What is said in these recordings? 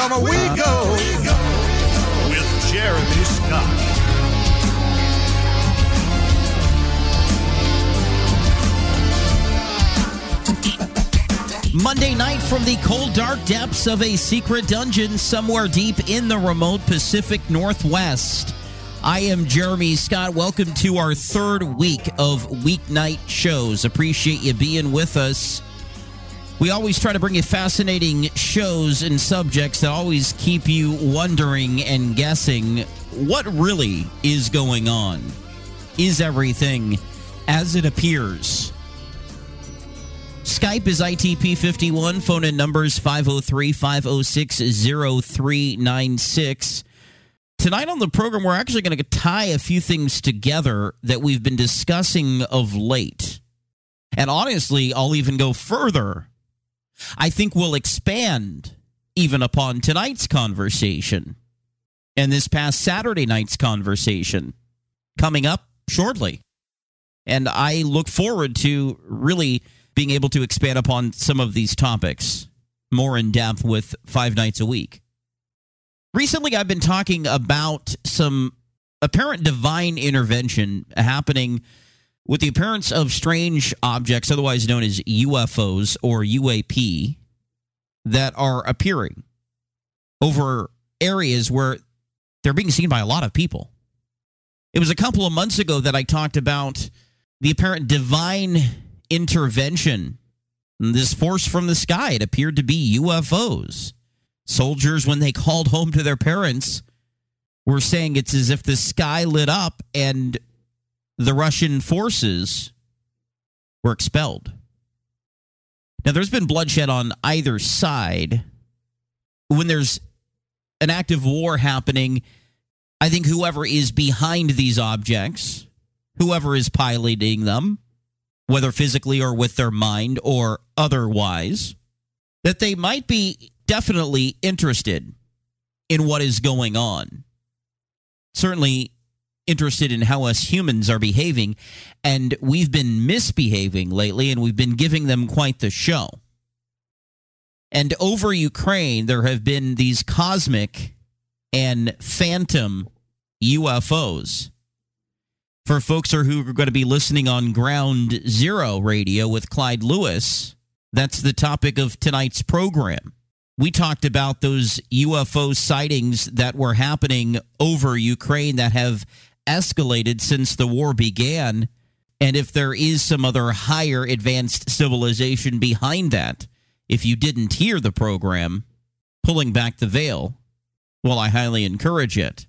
We go with Jeremy Scott. Monday night from the cold, dark depths of a secret dungeon somewhere deep in the remote Pacific Northwest. I am Jeremy Scott. Welcome to our third week of weeknight shows. Appreciate you being with us. We always try to bring you fascinating shows and subjects that always keep you wondering and guessing what really is going on. Is everything as it appears? Skype is ITP51. Phone in numbers 503-506-0396. Tonight on the program, we're actually going to tie a few things together that we've been discussing of late. And honestly, I'll even go further. I think we'll expand even upon tonight's conversation and this past Saturday night's conversation coming up shortly. And I look forward to really being able to expand upon some of these topics more in depth with 5 nights a week. Recently, I've been talking about some apparent divine intervention happening with the appearance of strange objects, otherwise known as UFOs or UAP, that are appearing over areas where they're being seen by a lot of people. It was a couple of months ago that I talked about the apparent divine intervention. This force from the sky, it appeared to be UFOs. Soldiers, when they called home to their parents, were saying it's as if the sky lit up and the Russian forces were expelled. Now, there's been bloodshed on either side. When there's an active war happening, I think whoever is behind these objects, whoever is piloting them, whether physically or with their mind or otherwise, that they might be definitely interested in what is going on. Certainly interested in how us humans are behaving, and we've been misbehaving lately, and we've been giving them quite the show. And over Ukraine, there have been these cosmic and phantom UFOs. For folks who are going to be listening on Ground Zero Radio with Clyde Lewis, that's the topic of tonight's program. We talked about those UFO sightings that were happening over Ukraine that have escalated since the war began, and if there is some other higher advanced civilization behind that. If you didn't hear the program, Pulling Back the Veil, well, I highly encourage it.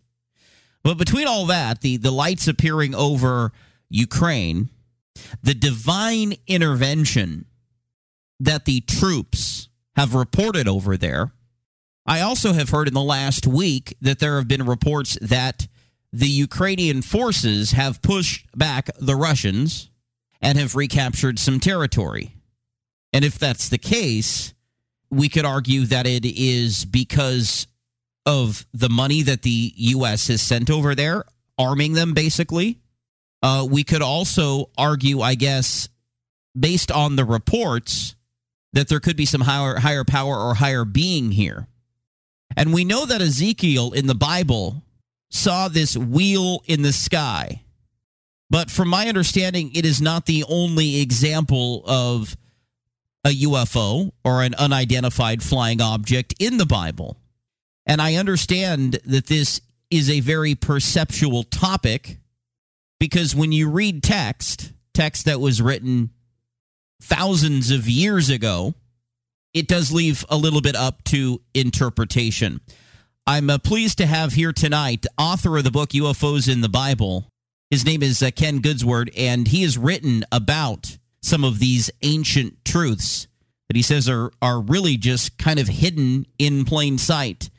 But between all that, the lights appearing over Ukraine, the divine intervention that the troops have reported over there, I also have heard in the last week that there have been reports that the Ukrainian forces have pushed back the Russians and have recaptured some territory. And if that's the case, we could argue that it is because of the money that the U.S. has sent over there, arming them, basically. We could also argue, I guess, based on the reports, that there could be some higher power or higher being here. And we know that Ezekiel in the Bible saw this wheel in the sky. But from my understanding, it is not the only example of a UFO or an unidentified flying object in the Bible. And I understand that this is a very perceptual topic, because when you read text that was written thousands of years ago, it does leave a little bit up to interpretation. I'm pleased to have here tonight author of the book UFOs in the Bible. His name is Ken Goudsward, and he has written about some of these ancient truths that he says are really just kind of hidden in plain sight.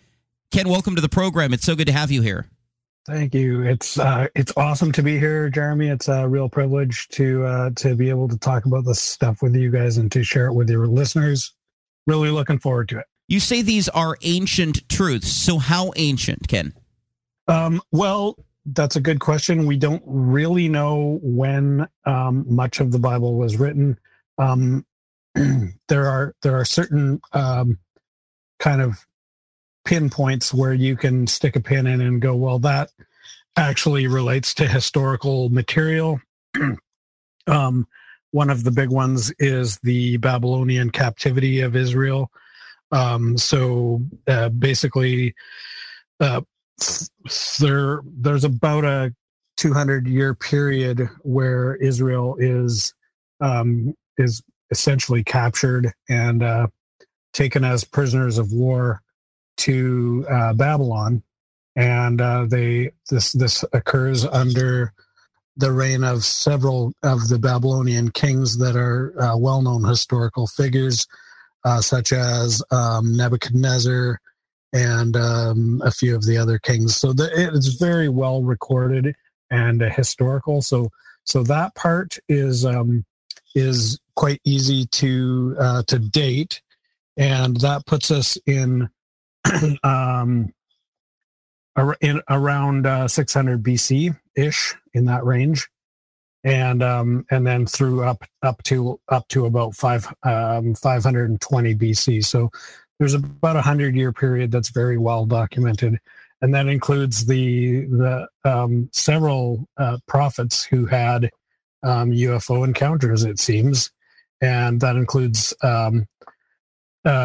Ken, welcome to the program. It's so good to have you here. Thank you. It's awesome to be here, Jeremy. It's a real privilege to be able to talk about this stuff with you guys and to share it with your listeners. Really looking forward to it. You say these are ancient truths. So how ancient, Ken? Well, that's a good question. We don't really know when much of the Bible was written. There are certain kind of pinpoints where you can stick a pin in and go, well, that actually relates to historical material. One of the big ones is the Babylonian captivity of Israel. There's about a 200-year period where Israel is essentially captured and taken as prisoners of war to Babylon, and this occurs under the reign of several of the Babylonian kings that are well-known historical figures, such as Nebuchadnezzar and a few of the other kings. So it's very well recorded and historical. So that part is quite easy to date, and that puts us in around 600 BC ish, in that range, and then through up to about 520 BC. So there's about 100-year period that's very well documented, and that includes the several prophets who had UFO encounters, it seems, and that includes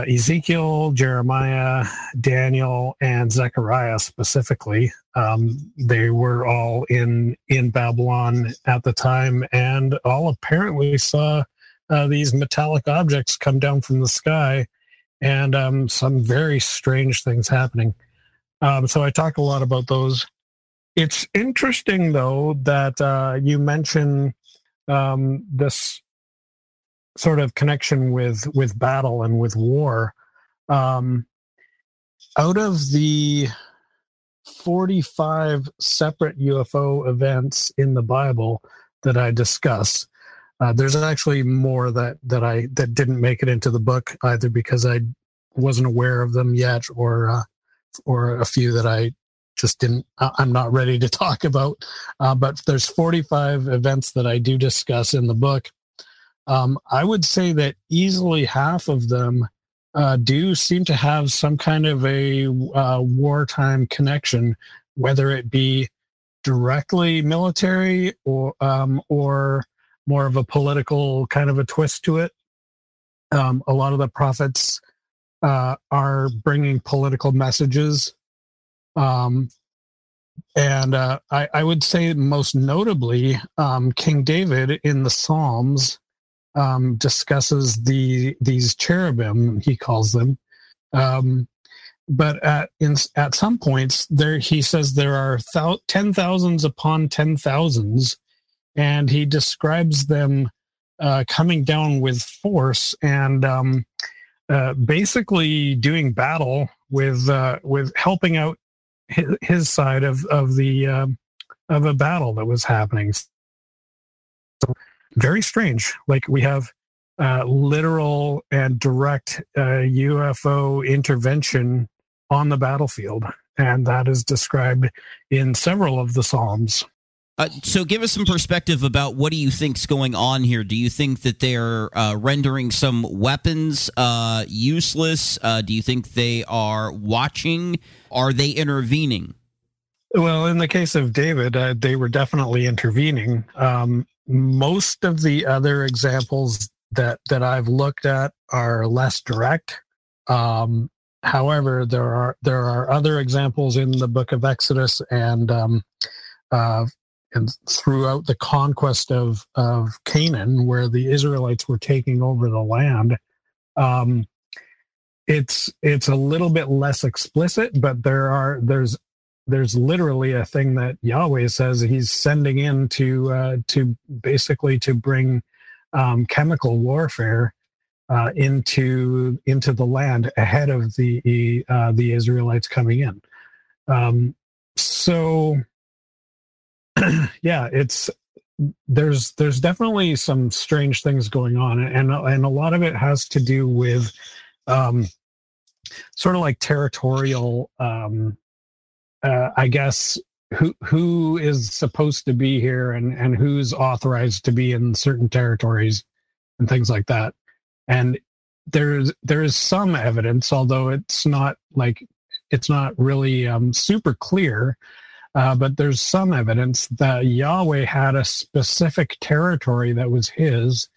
Ezekiel, Jeremiah, Daniel, and Zechariah specifically. They were all in Babylon at the time, and all apparently saw these metallic objects come down from the sky, and some very strange things happening. So I talk a lot about those. It's interesting, though, that you mention this sort of connection with battle and with war. Out of the 45 separate UFO events in the Bible that I discuss, there's actually more that didn't make it into the book, either because I wasn't aware of them yet, or a few that I just didn't. I'm not ready to talk about. But there's 45 events that I do discuss in the book. I would say that easily half of them do seem to have some kind of a wartime connection, whether it be directly military or more of a political kind of a twist to it. A lot of the prophets are bringing political messages. I would say most notably, King David in the Psalms discusses these cherubim, he calls them, but at some points there he says there are 10,000s upon 10,000s, and he describes them coming down with force and basically doing battle with helping out his side of a battle that was happening. So, very strange. Like, we have literal and direct UFO intervention on the battlefield, and that is described in several of the Psalms. So give us some perspective about what do you think's going on here? Do you think that they're rendering some weapons useless? Do you think they are watching? Are they intervening? Well, in the case of David, they were definitely intervening. Most of the other examples that I've looked at are less direct. However, there are other examples in the Book of Exodus and throughout the conquest of Canaan, where the Israelites were taking over the land. It's a little bit less explicit, but there's literally a thing that Yahweh says he's sending in to bring chemical warfare into the land ahead of the Israelites coming in. Yeah, there's definitely some strange things going on, and a lot of it has to do with sort of like territorial, I guess, who is supposed to be here and who's authorized to be in certain territories and things like that. And there is some evidence, although it's not really super clear. But there's some evidence that Yahweh had a specific territory that was his,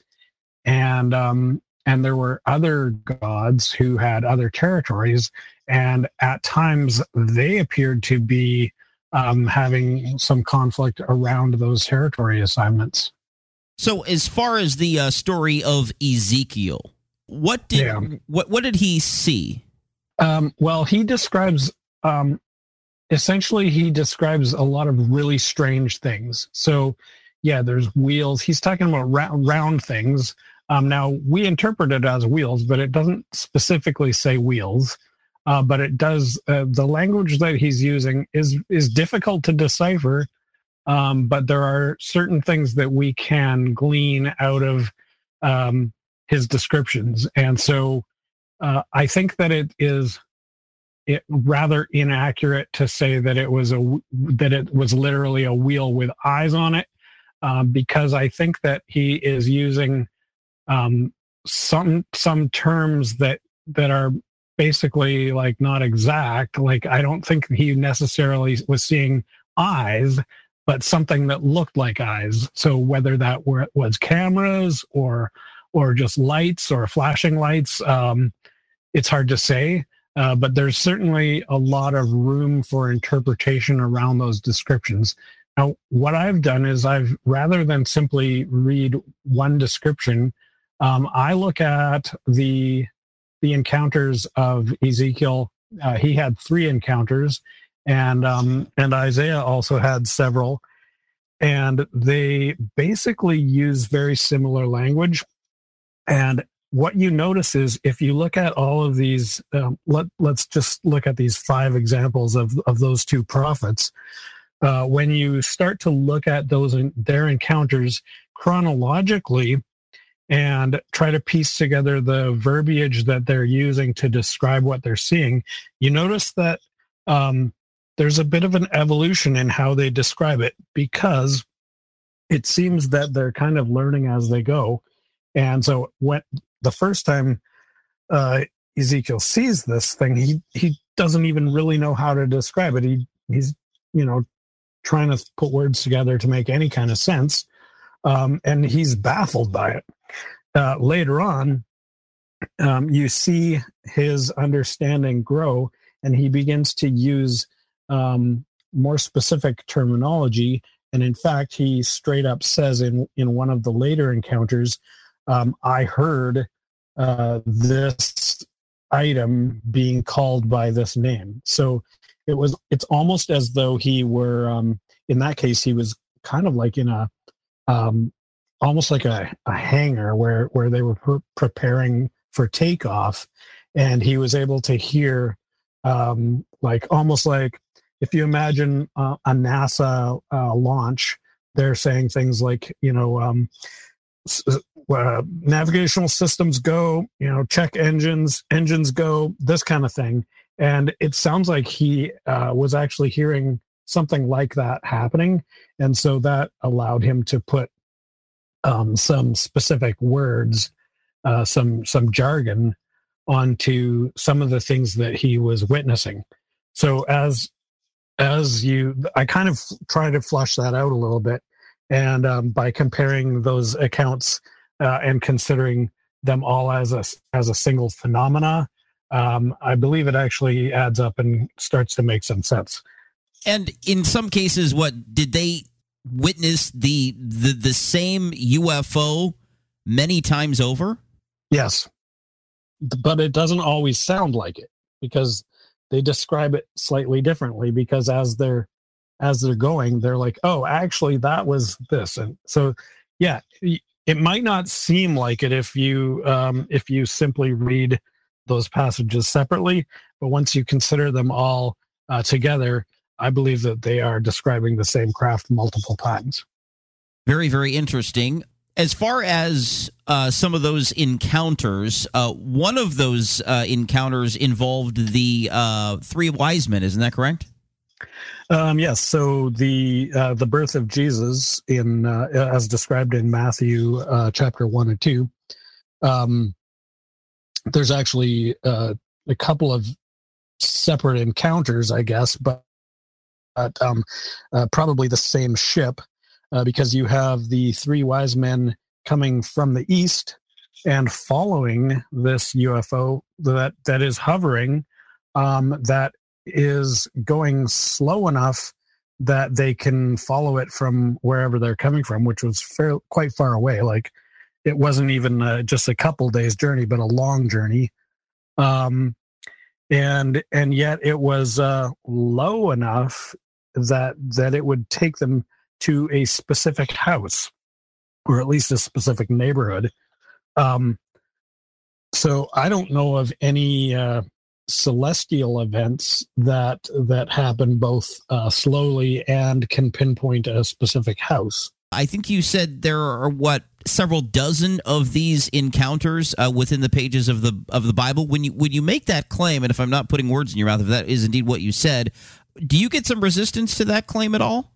and there were other gods who had other territories, and at times they appeared to be having some conflict around those territory assignments. So, as far as the story of Ezekiel, what did he see? Well, he describes. Essentially, he describes a lot of really strange things. So, yeah, there's wheels. He's talking about round things. Now, we interpret it as wheels, but it doesn't specifically say wheels. But it does. The language that he's using is difficult to decipher. But there are certain things that we can glean out of his descriptions. And so I think that it is... It rather inaccurate to say that it was literally a wheel with eyes on it, because I think that he is using some terms that are basically like not exact. Like, I don't think he necessarily was seeing eyes, but something that looked like eyes. So whether that was cameras or just lights or flashing lights, it's hard to say. But there's certainly a lot of room for interpretation around those descriptions. Now, what I've done is rather than simply read one description, I look at the encounters of Ezekiel. He had 3 encounters, and Isaiah also had several. And they basically use very similar language. And what you notice is, if you look at all of these, let's just look at these 5 examples of those 2 prophets. When you start to look at those their encounters chronologically and try to piece together the verbiage that they're using to describe what they're seeing, you notice that there's a bit of an evolution in how they describe it, because it seems that they're kind of learning as they go. And so when the first time Ezekiel sees this thing, he doesn't even really know how to describe it. He's trying to put words together to make any kind of sense, and he's baffled by it. Later on, you see his understanding grow, and he begins to use more specific terminology. And in fact, he straight up says in one of the later encounters, I heard this item being called by this name. So it's almost as though he were, in that case, he was kind of like in a, almost like a hangar where they were preparing for takeoff. And he was able to hear, almost like, if you imagine a NASA launch, they're saying things like, navigational systems go, check engines go, this kind of thing. And it sounds like he was actually hearing something like that happening. And so that allowed him to put some specific words, some jargon onto some of the things that he was witnessing. So I kind of try to flush that out a little bit. And by comparing those accounts and considering them all as a single phenomena, I believe it actually adds up and starts to make some sense. And in some cases, what did they witness the same UFO many times over? Yes, but it doesn't always sound like it, because they describe it slightly differently, because as they're going, they're like, oh, actually, that was this. And so, yeah, it might not seem like it if you simply read those passages separately, but once you consider them all together, I believe that they are describing the same craft multiple times. Very, very interesting. As far as some of those encounters, one of those encounters involved the three wise men, isn't that correct? Yes. So the birth of Jesus as described in Matthew chapter 1 and 2. There's actually a couple of separate encounters, I guess, but probably the same ship, because you have the three wise men coming from the east and following this UFO that is hovering, that is going slow enough that they can follow it from wherever they're coming from, which was quite far away. Like, it wasn't even just a couple days journey, but a long journey. And yet it was low enough that it would take them to a specific house, or at least a specific neighborhood. So I don't know of any celestial events that happen both slowly and can pinpoint a specific house. I think you said there are several dozen of these encounters within the pages of the Bible. When you make that claim, and if I'm not putting words in your mouth, if that is indeed what you said, do you get some resistance to that claim at all?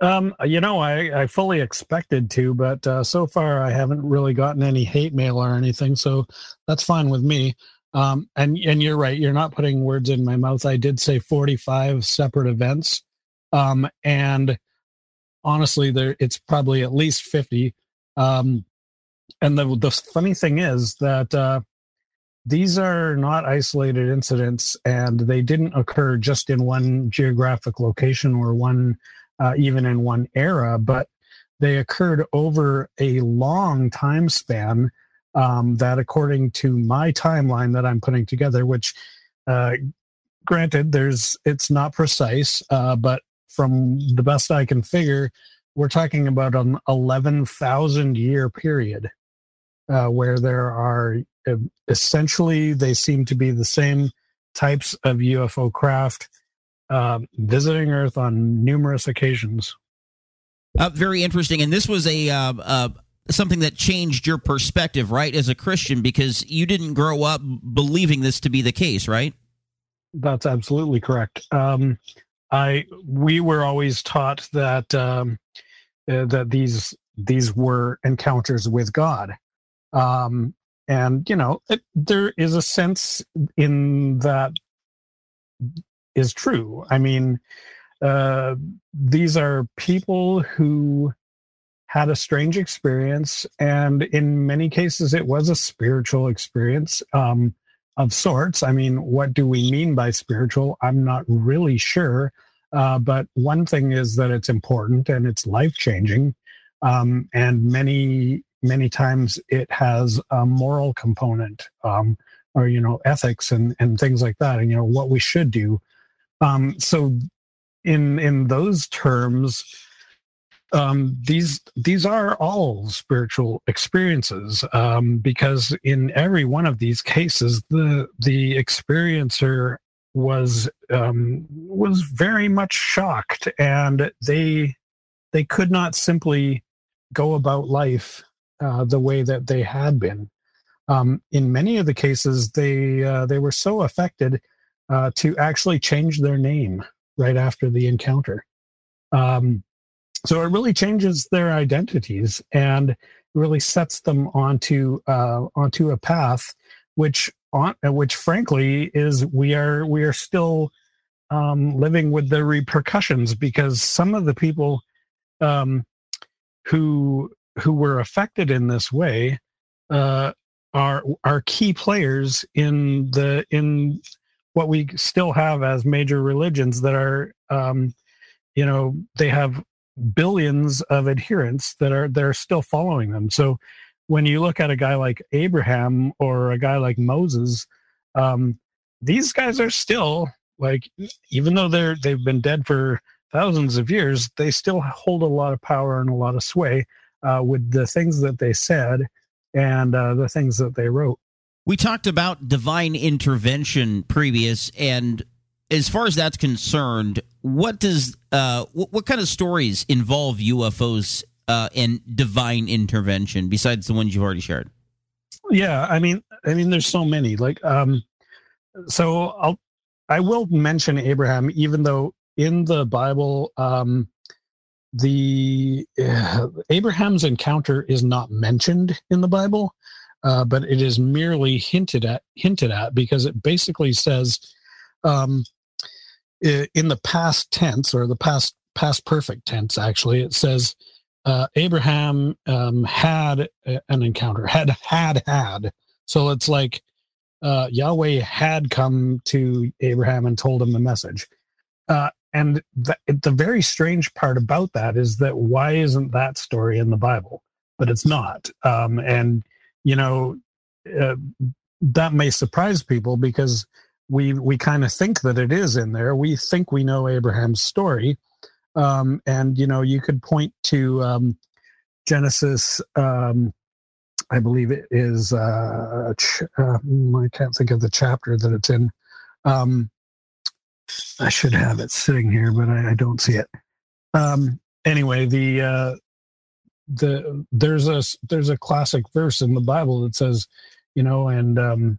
I fully expected to, but so far I haven't really gotten any hate mail or anything, so that's fine with me. And you're right, you're not putting words in my mouth. I did say 45 separate events, and honestly, it's probably at least 50. And the funny thing is that these are not isolated incidents, and they didn't occur just in one geographic location or one even in one era, but they occurred over a long time span that, according to my timeline that I'm putting together, which granted, it's not precise, but from the best I can figure, we're talking about an 11,000-year period where there are essentially, they seem to be the same types of UFO craft visiting Earth on numerous occasions. Very interesting. And this was a something that changed your perspective, right, as a Christian, because you didn't grow up believing this to be the case, right? That's absolutely correct. We were always taught that that these were encounters with God, and there is a sense in that is true. I mean, these are people who had a strange experience, and in many cases, it was a spiritual experience of sorts. I mean, what do we mean by spiritual? I'm not really sure. But one thing is that it's important and it's life-changing, and many, many times it has a moral component, or ethics and things like that, and what we should do. So, in those terms, these are all spiritual experiences, because in every one of these cases, the experiencer was very much shocked, and they could not simply go about life the way that they had been. In many of the cases, they were so affected to actually change their name right after the encounter. So it really changes their identities and really sets them onto a path, which frankly is we are still living with the repercussions, because some of the people who were affected in this way are key players in what we still have as major religions that are they have billions of adherents that are still following them. So when you look at a guy like Abraham or a guy like Moses, these guys are still, like, even though they've been dead for thousands of years, they still hold a lot of power and a lot of sway with the things that they said and the things that they wrote. We talked about divine intervention previous, and as far as that's concerned, what does what kind of stories involve UFOs and divine intervention besides the ones you've already shared? Yeah, I mean, there's so many. Like, so I will mention Abraham, even though in the Bible, Abraham's encounter is not mentioned in the Bible, but it is merely hinted at because it basically says, in the past tense, or the past perfect tense, actually, it says Abraham had an encounter, had. So it's like Yahweh had come to Abraham and told him the message. And the very strange part about that is that why isn't that story in the Bible? But it's not. That may surprise people because we kind of think that it is in there. We think we know Abraham's story. You could point to Genesis, I believe it is, I can't think of the chapter that it's in. I should have it sitting here, but I don't see it. There's a classic verse in the Bible that says,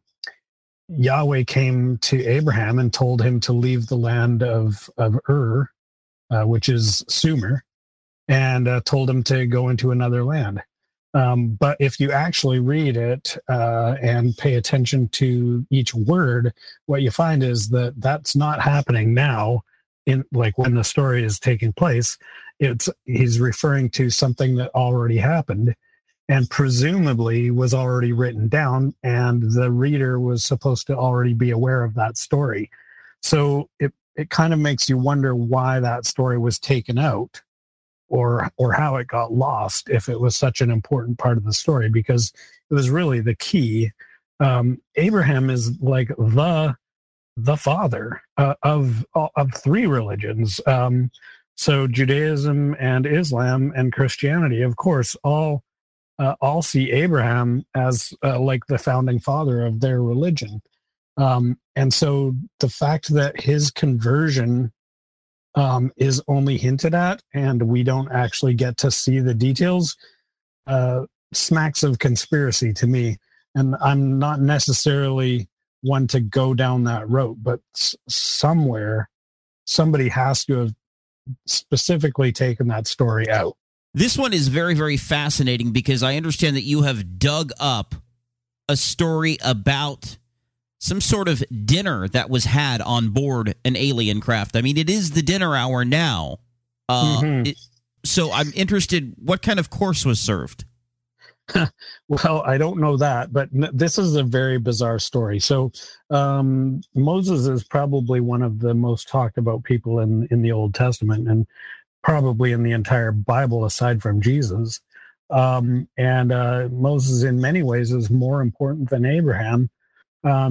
Yahweh came to Abraham and told him to leave the land of Ur, which is Sumer, and told him to go into another land. But if you actually read it and pay attention to each word, what you find is that's not happening now. In like when the story is taking place, he's referring to something that already happened and presumably was already written down, and the reader was supposed to already be aware of that story. So it kind of makes you wonder why that story was taken out or how it got lost if it was such an important part of the story, because it was really the key. Abraham is like the father of three religions. So Judaism and Islam and Christianity, of course, all see Abraham as like the founding father of their religion. And so the fact that his conversion is only hinted at and we don't actually get to see the details smacks of conspiracy to me. And I'm not necessarily one to go down that road, but somewhere somebody has to have specifically taken that story out. This one is very, very fascinating because I understand that you have dug up a story about some sort of dinner that was had on board an alien craft. I mean, it is the dinner hour now. So I'm interested, what kind of course was served? Well, I don't know that, but this is a very bizarre story. So Moses is probably one of the most talked about people in the Old Testament, and probably in the entire Bible, aside from Jesus. Moses, in many ways, is more important than Abraham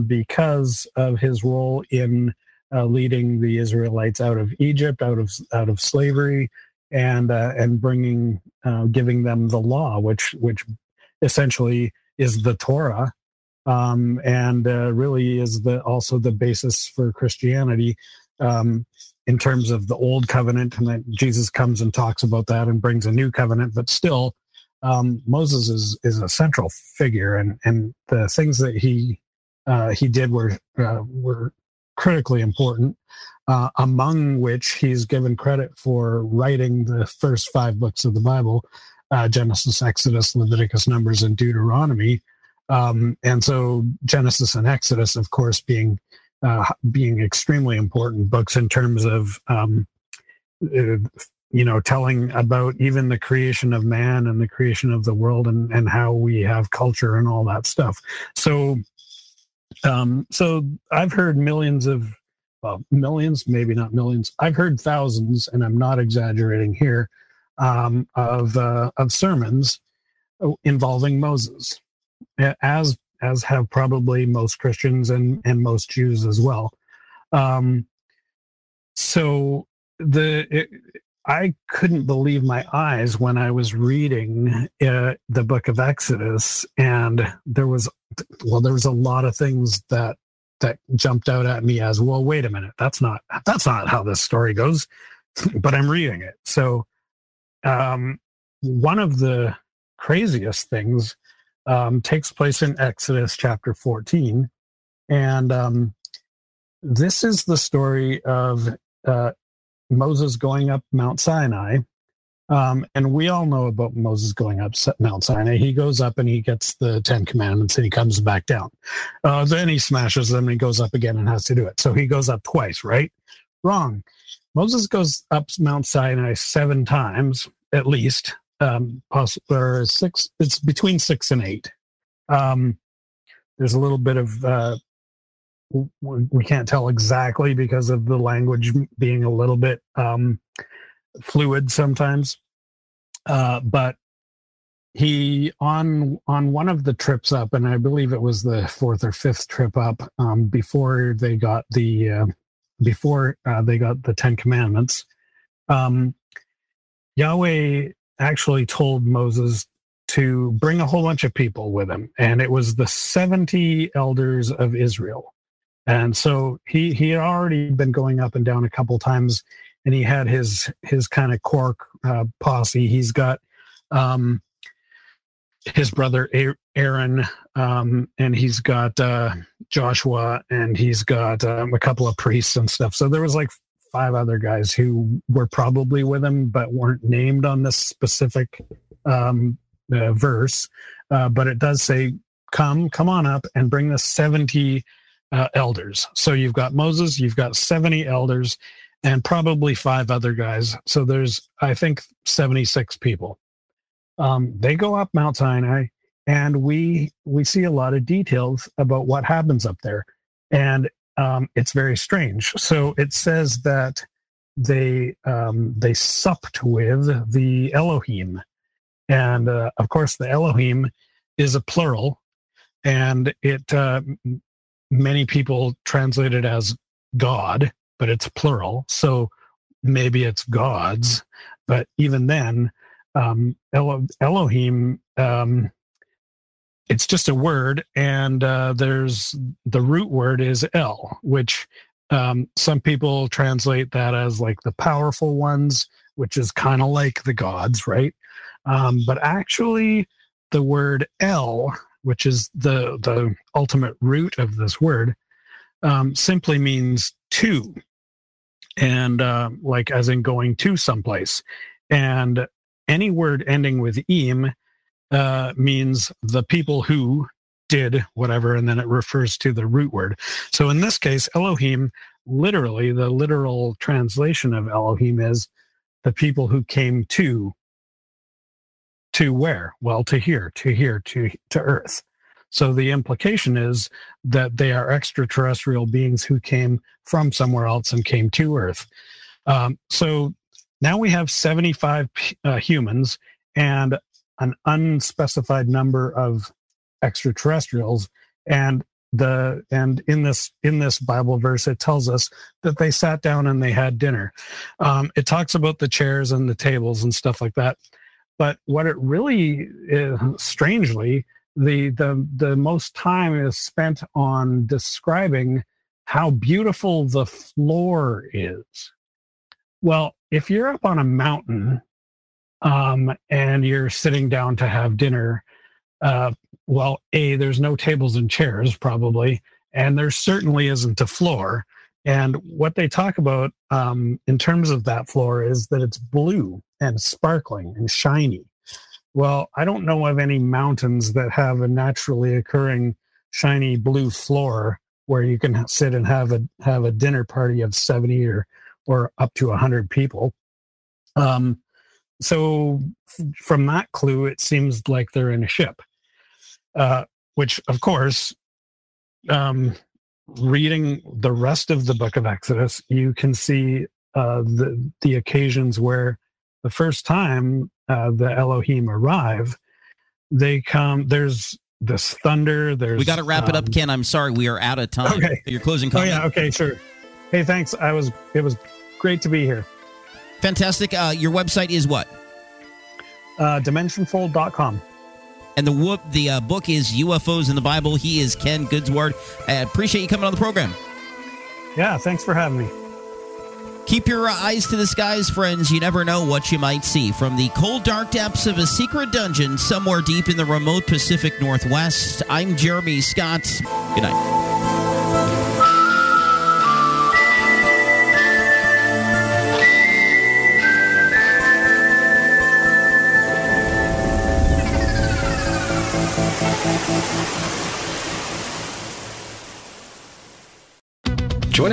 because of his role in leading the Israelites out of Egypt, out of slavery, and bringing giving them the law, which essentially is the Torah, really is also the basis for Christianity. In terms of the old covenant, and that Jesus comes and talks about that and brings a new covenant, but still Moses is a central figure, and the things that he did were critically important, among which he's given credit for writing the first 5 books of the Bible, Genesis, Exodus, Leviticus, Numbers, and Deuteronomy. And so Genesis and Exodus, of course, being extremely important books in terms of, telling about even the creation of man and the creation of the world and how we have culture and all that stuff. So I've heard thousands, and I'm not exaggerating here, of sermons involving Moses, as have probably most Christians and most Jews as well. I couldn't believe my eyes when I was reading the book of Exodus, and there was a lot of things that jumped out at me as, well, wait a minute, that's not how this story goes, but I'm reading it. So one of the craziest things takes place in Exodus chapter 14, and this is the story of Moses going up Mount Sinai, and we all know about Moses going up Mount Sinai. He goes up and he gets the 10 commandments and he comes back down. Then he smashes them and he goes up again and has to do it. So he goes up twice, right? Wrong. Moses goes up Mount Sinai 7 times at least, or 6. It's between 6 and 8. There's a little bit of we can't tell exactly because of the language being a little bit fluid sometimes. But he, on one of the trips up, and I believe it was the 4th or 5th trip up, before they got the 10 commandments, Yahweh actually told Moses to bring a whole bunch of people with him. And it was the 70 elders of Israel. And so he had already been going up and down a couple times, and he had his kind of core posse. He's got his brother Aaron, and he's got Joshua, and he's got a couple of priests and stuff. So there was like 5 other guys who were probably with him but weren't named on this specific verse. But it does say, come on up and bring the 70 elders. So you've got Moses, you've got 70 elders, and probably 5 other guys. So there's, I think, 76 people. They go up Mount Sinai, and we see a lot of details about what happens up there, and it's very strange. So it says that they supped with the Elohim, and of course the Elohim is a plural, and it. Many people translate it as God, but it's plural, so maybe it's gods. But even then, Elohim, it's just a word, and there's the root word is El, which some people translate that as like the powerful ones, which is kind of like the gods, right? But actually, the word El, which is the ultimate root of this word, simply means to, and like as in going to someplace. And any word ending with im means the people who did whatever, and then it refers to the root word. So in this case, Elohim, literally, the literal translation of Elohim is the people who came to. To where? Well, to Earth. So the implication is that they are extraterrestrial beings who came from somewhere else and came to Earth. So now we have 75 humans and an unspecified number of extraterrestrials. And in this Bible verse, it tells us that they sat down and they had dinner. It talks about the chairs and the tables and stuff like that. But what it really is, strangely, the most time is spent on describing how beautiful the floor is. Well, if you're up on a mountain and you're sitting down to have dinner, well, A, there's no tables and chairs probably, and there certainly isn't a floor. And what they talk about in terms of that floor is that it's blue and sparkling and shiny. Well, I don't know of any mountains that have a naturally occurring shiny blue floor where you can sit and have a dinner party of 70 or up to 100 people. So from that clue, it seems like they're in a ship, which, of course, reading the rest of the book of Exodus, you can see the occasions where the first time the Elohim arrive, they come, there's this thunder, there's... We got to wrap it up, Ken. I'm sorry, we are out of time. Okay. Your closing comment. Oh, yeah, okay, sure. Hey, thanks. It was great to be here. Fantastic. Your website is what? Dimensionfold.com. And the book is UFOs in the Bible. He is Ken Goudsward. I appreciate you coming on the program. Yeah, thanks for having me. Keep your eyes to the skies, friends. You never know what you might see. From the cold, dark depths of a secret dungeon somewhere deep in the remote Pacific Northwest, I'm Jeremy Scott. Good night. Join